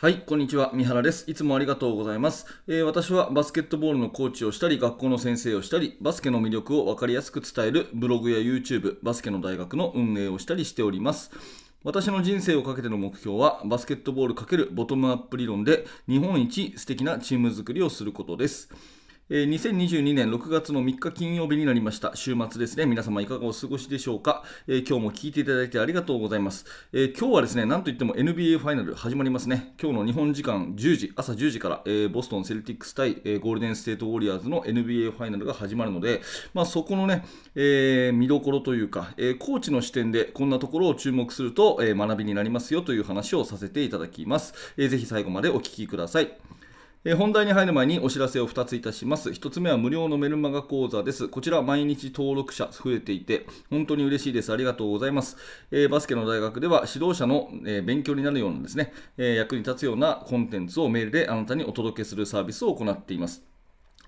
はい、こんにちは。三原です。いつもありがとうございます。私はバスケットボールのコーチをしたり、学校の先生をしたり、バスケの魅力を分かりやすく伝えるブログや YouTube、バスケの大学の運営をしたりしております。私の人生をかけての目標は、バスケットボール×ボトムアップ理論で日本一素敵なチーム作りをすることです。2022年6月の3日金曜日になりました。週末ですね。皆様いかがお過ごしでしょうか。今日も聞いていただいてありがとうございます。今日はですね、なんといっても NBA ファイナル始まりますね。今日の日本時間朝10時から、ボストンセルティックス対、ゴールデンステートウォリアーズの NBA ファイナルが始まるので、そこのね、見どころというか、コーチの視点でこんなところを注目すると、学びになりますよという話をさせていただきます。ぜひ最後までお聞きください。本題に入る前にお知らせを2ついたします。1つ目は無料のメルマガ講座です。こちら毎日登録者増えていて本当に嬉しいです。ありがとうございます。バスケの大学では指導者の勉強になるようなですね、役に立つようなコンテンツをメールであなたにお届けするサービスを行っています。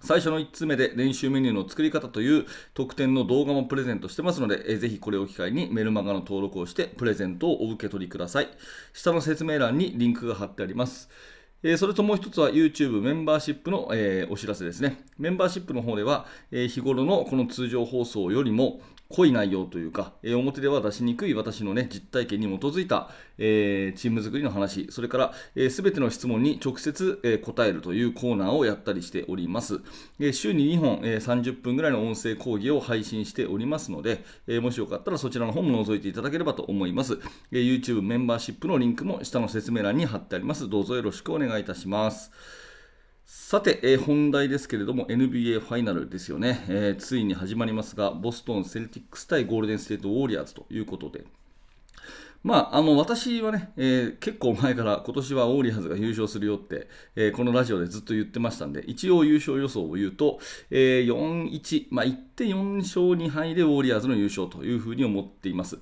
最初の1つ目で練習メニューの作り方という特典の動画もプレゼントしてますので、ぜひこれを機会にメルマガの登録をしてプレゼントをお受け取りください。下の説明欄にリンクが貼ってあります。それともう一つは YouTube メンバーシップのお知らせですね。メンバーシップの方では日頃のこの通常放送よりも濃い内容というか、表では出しにくい私のね、実体験に基づいたチーム作りの話、それからすべての質問に直接答えるというコーナーをやったりしております。週に2本30分ぐらいの音声講義を配信しておりますので、もしよかったらそちらの方も覗いていただければと思います。YouTube メンバーシップのリンクも下の説明欄に貼ってあります。どうぞよろしくお願いいたします。さて、本題ですけれども NBA ファイナルですよね。ついに始まりますが、ボストンセルティックス対ゴールデンステートウォリアーズということで、私はね、結構前から今年はウォリアーズが優勝するよって、このラジオでずっと言ってましたんで、一応優勝予想を言うと、4-1、1.4 勝2敗でウォリアーズの優勝というふうに思っています。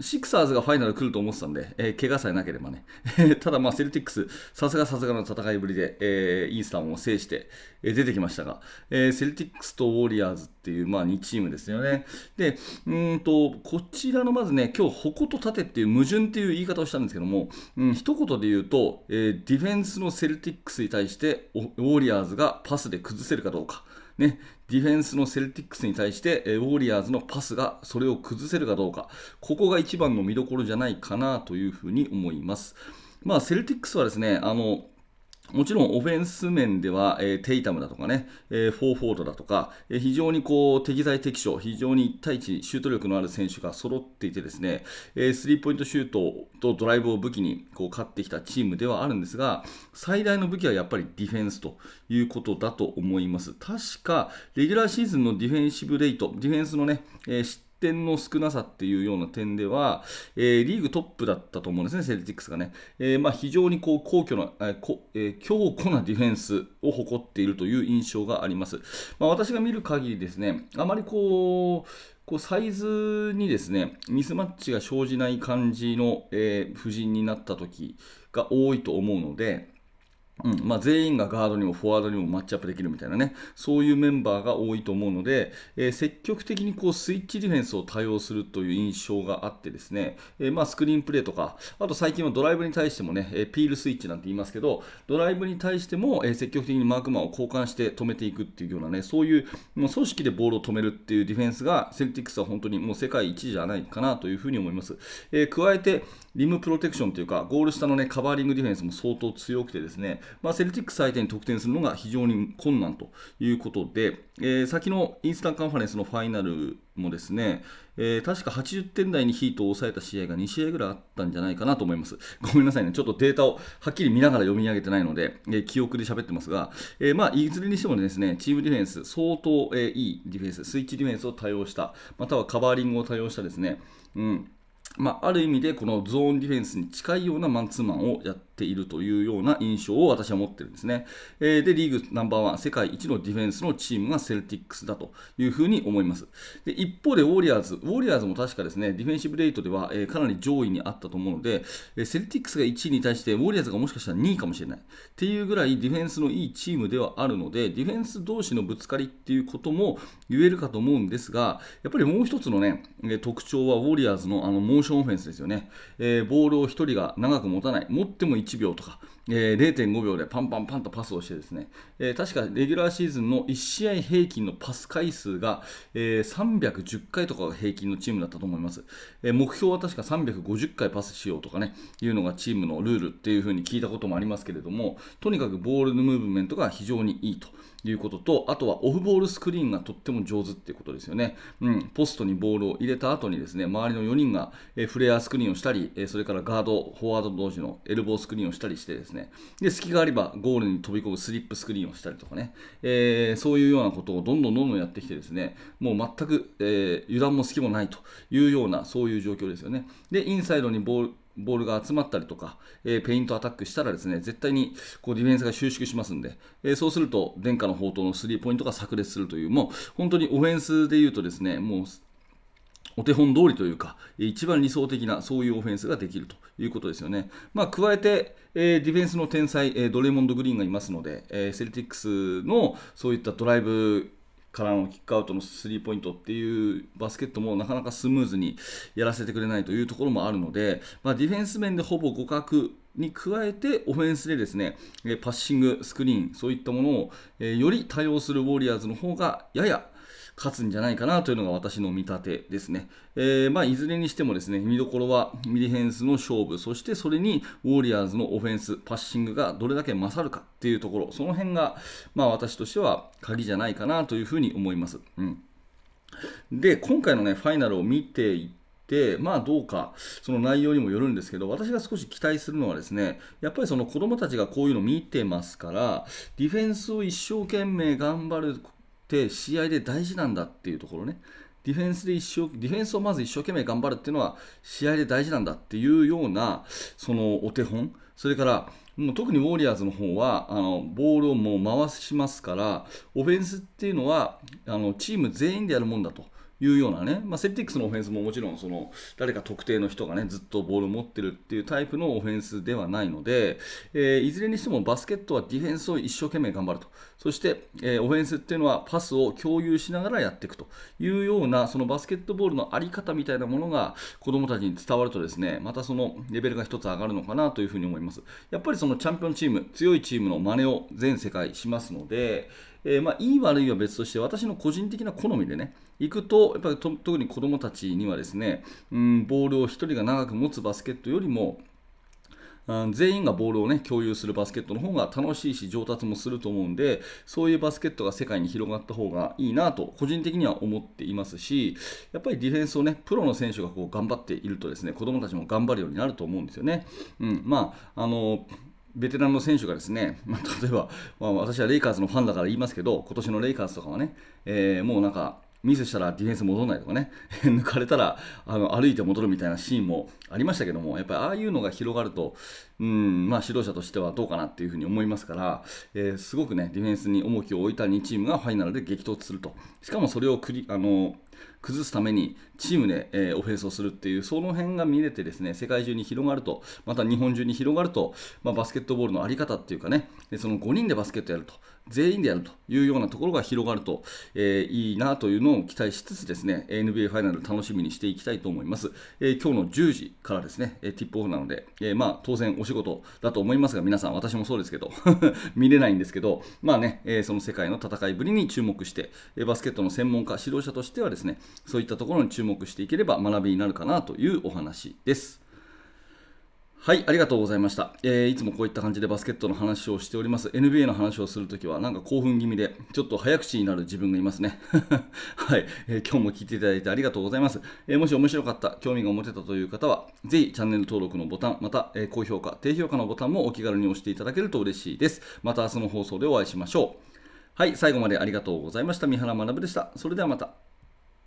シクサーズがファイナル来ると思ってたんで、怪我さえなければね。ただセルティックス、さすがの戦いぶりで、イースタンを制して、出てきましたが、セルティックスとウォリアーズっていう、2チームですよね。で、こちらのまずね、今日、矛と盾っていう矛盾っていう言い方をしたんですけども、一言で言うと、ディフェンスのセルティックスに対して、ウォリアーズがパスで崩せるかどうか。ね、ディフェンスのセルティックスに対してウォリアーズのパスがそれを崩せるかどうか、ここが一番の見どころじゃないかなというふうに思います。セルティックスはですね、もちろんオフェンス面では、テイタムだとかね、フォーフォードだとか、非常に適材適所、非常に1対1シュート力のある選手が揃っていてですね、スリーポイントシュートとドライブを武器に勝ってきたチームではあるんですが、最大の武器はやっぱりディフェンスということだと思います。確かレギュラーシーズンのディフェンシブレイト、ディフェンスのね、失点の少なさっていうような点では、リーグトップだったと思うんですね、セルティックスがね。非常に強固なディフェンスを誇っているという印象があります。私が見る限りですね、あまりサイズにですね、ミスマッチが生じない感じの、布陣になった時が多いと思うので、全員がガードにもフォワードにもマッチアップできるみたいなね、そういうメンバーが多いと思うので、積極的にスイッチディフェンスを多用するという印象があってですね、スクリーンプレーとか、あと最近はドライブに対してもね、ピールスイッチなんて言いますけど、ドライブに対しても積極的にマークマンを交換して止めていくっていうようなね、そういう組織でボールを止めるっていうディフェンスがセルティックスは本当にもう世界一じゃないかなというふうに思います。加えてリムプロテクションというか、ゴール下のね、カバーリングディフェンスも相当強くてですね、セルティックス相手に得点するのが非常に困難ということで、先のイースタンカンファレンスのファイナルもですね、確か80点台にヒートを抑えた試合が2試合ぐらいあったんじゃないかなと思います。ごめんなさいね、ちょっとデータをはっきり見ながら読み上げてないので、記憶で喋ってますが、いずれにしてもですね、チームディフェンス相当、いいディフェンス、スイッチディフェンスを多用した、またはカバーリングを多用したですね、ある意味でこのゾーンディフェンスに近いようなマンツーマンをやっているというような印象を私は持ってるんですね。で、リーグナンバーワン、世界一のディフェンスのチームがセルティックスだというふうに思います。で、一方でウォリアーズも確かですね、ディフェンシブレートではかなり上位にあったと思うので、セルティックスが1位に対してウォリアーズがもしかしたら2位かもしれないっていうぐらいディフェンスのいいチームではあるので、ディフェンス同士のぶつかりっていうことも言えるかと思うんですが、やっぱりもう一つのね、特徴はウォリアーズのモーションオフェンスですよね。ボールを1人が長く持たない、持っても1 0.1 秒とか、0.5 秒でパンパンパンとパスをしてですね、確かレギュラーシーズンの1試合平均のパス回数が、310回とかが平均のチームだったと思います。目標は確か350回パスしようとかねいうのがチームのルールっていう風に聞いたこともありますけれども、とにかくボールのムーブメントが非常にいいということと、あとはオフボールスクリーンがとっても上手っていうことですよね。ポストにボールを入れた後にですね、周りの4人がフレアスクリーンをしたり、それからガード、フォワード同士のエルボースクリーンをしたりしてですね、で隙があればゴールに飛び込むスリップスクリーンをしたりとかね、そういうようなことをどんどんやってきてですね、もう全く、油断も隙もないというようなそういう状況ですよね。でインサイドにボールが集まったりとか、ペイントアタックしたらですね、絶対にこうディフェンスが収縮しますんで、そうすると伝家の宝刀のスリーポイントが炸裂するという、もう本当にオフェンスでいうとですね、もうお手本通りというか、一番理想的なそういうオフェンスができるということですよね。加えて、ディフェンスの天才、ドレイモンド・グリーンがいますので、セルティックスのそういったドライブからのキックアウトのスリーポイントっていうバスケットもなかなかスムーズにやらせてくれないというところもあるので、ディフェンス面でほぼ互角に加えてオフェンスでですね、パッシング、スクリーン、そういったものを、より多用するウォリアーズの方がやや勝つんじゃないかなというのが私の見立てですね。いずれにしてもですね、見どころはミリヘンスの勝負、そしてそれにウォリアーズのオフェンス、パッシングがどれだけ勝るかっていうところ、その辺が私としては鍵じゃないかなというふうに思います。で今回のねファイナルを見ていて、どうかその内容にもよるんですけど、私が少し期待するのはですね、やっぱりその子供たちがこういうのを見てますから、ディフェンスを一生懸命頑張るで試合で大事なんだっていうところね、ディフェンスをまず一生懸命頑張るっていうのは試合で大事なんだっていうようなそのお手本、それからもう特にウォリアーズの方はボールをもう回しますから、オフェンスっていうのはチーム全員でやるもんだというようなね、セルティックスのオフェンスももちろんその誰か特定の人がねずっとボールを持ってるっていうタイプのオフェンスではないので、いずれにしてもバスケットはディフェンスを一生懸命頑張ると、そして、オフェンスっていうのはパスを共有しながらやっていくというようなそのバスケットボールのあり方みたいなものが子どもたちに伝わるとですね、またそのレベルが一つ上がるのかなというふうに思います。やっぱりそのチャンピオンチーム、強いチームの真似を全世界しますので、いい悪いは別として、私の個人的な好みでねいくと、やっぱり特に子どもたちにはですね、ボールを1人が長く持つバスケットよりも全員がボールを、共有するバスケットの方が楽しいし上達もすると思うんで、そういうバスケットが世界に広がった方がいいなと個人的には思っていますし、やっぱりディフェンスをプロの選手がこう頑張っているとですね、子どもたちも頑張るようになると思うんですよね。ベテランの選手がですね、例えば、私はレイカーズのファンだから言いますけど、今年のレイカーズとかはね、もうなんかミスしたらディフェンス戻らないとかね抜かれたら歩いて戻るみたいなシーンもありましたけども、やっぱりああいうのが広がると、指導者としてはどうかなっていうふうに思いますから、すごくねディフェンスに重きを置いた2チームがファイナルで激突すると、しかもそれを崩すためにチームで、オフェンスをするっていう、その辺が見れてですね、世界中に広がると、また日本中に広がると、バスケットボールの在り方っていうかね、その5人でバスケットやると、全員でやるというようなところが広がると、いいなというのを期待しつつですね、NBA ファイナル楽しみにしていきたいと思います。今日の10時からですね、ティップオフなので、当然お仕事だと思いますが、皆さん私もそうですけど見れないんですけど、その世界の戦いぶりに注目して、バスケットの専門家指導者としてはですね、そういったところに注目していければ学びになるかなというお話です。はい、ありがとうございました。いつもこういった感じでバスケットの話をしております。NBA の話をするときはなんか興奮気味でちょっと早口になる自分がいますねはい、今日も聞いていただいてありがとうございます。もし面白かった、興味が持てたという方はぜひチャンネル登録のボタン、また、高評価、低評価のボタンもお気軽に押していただけると嬉しいです。また明日の放送でお会いしましょう。はい、最後までありがとうございました。三原学でした。それではまた。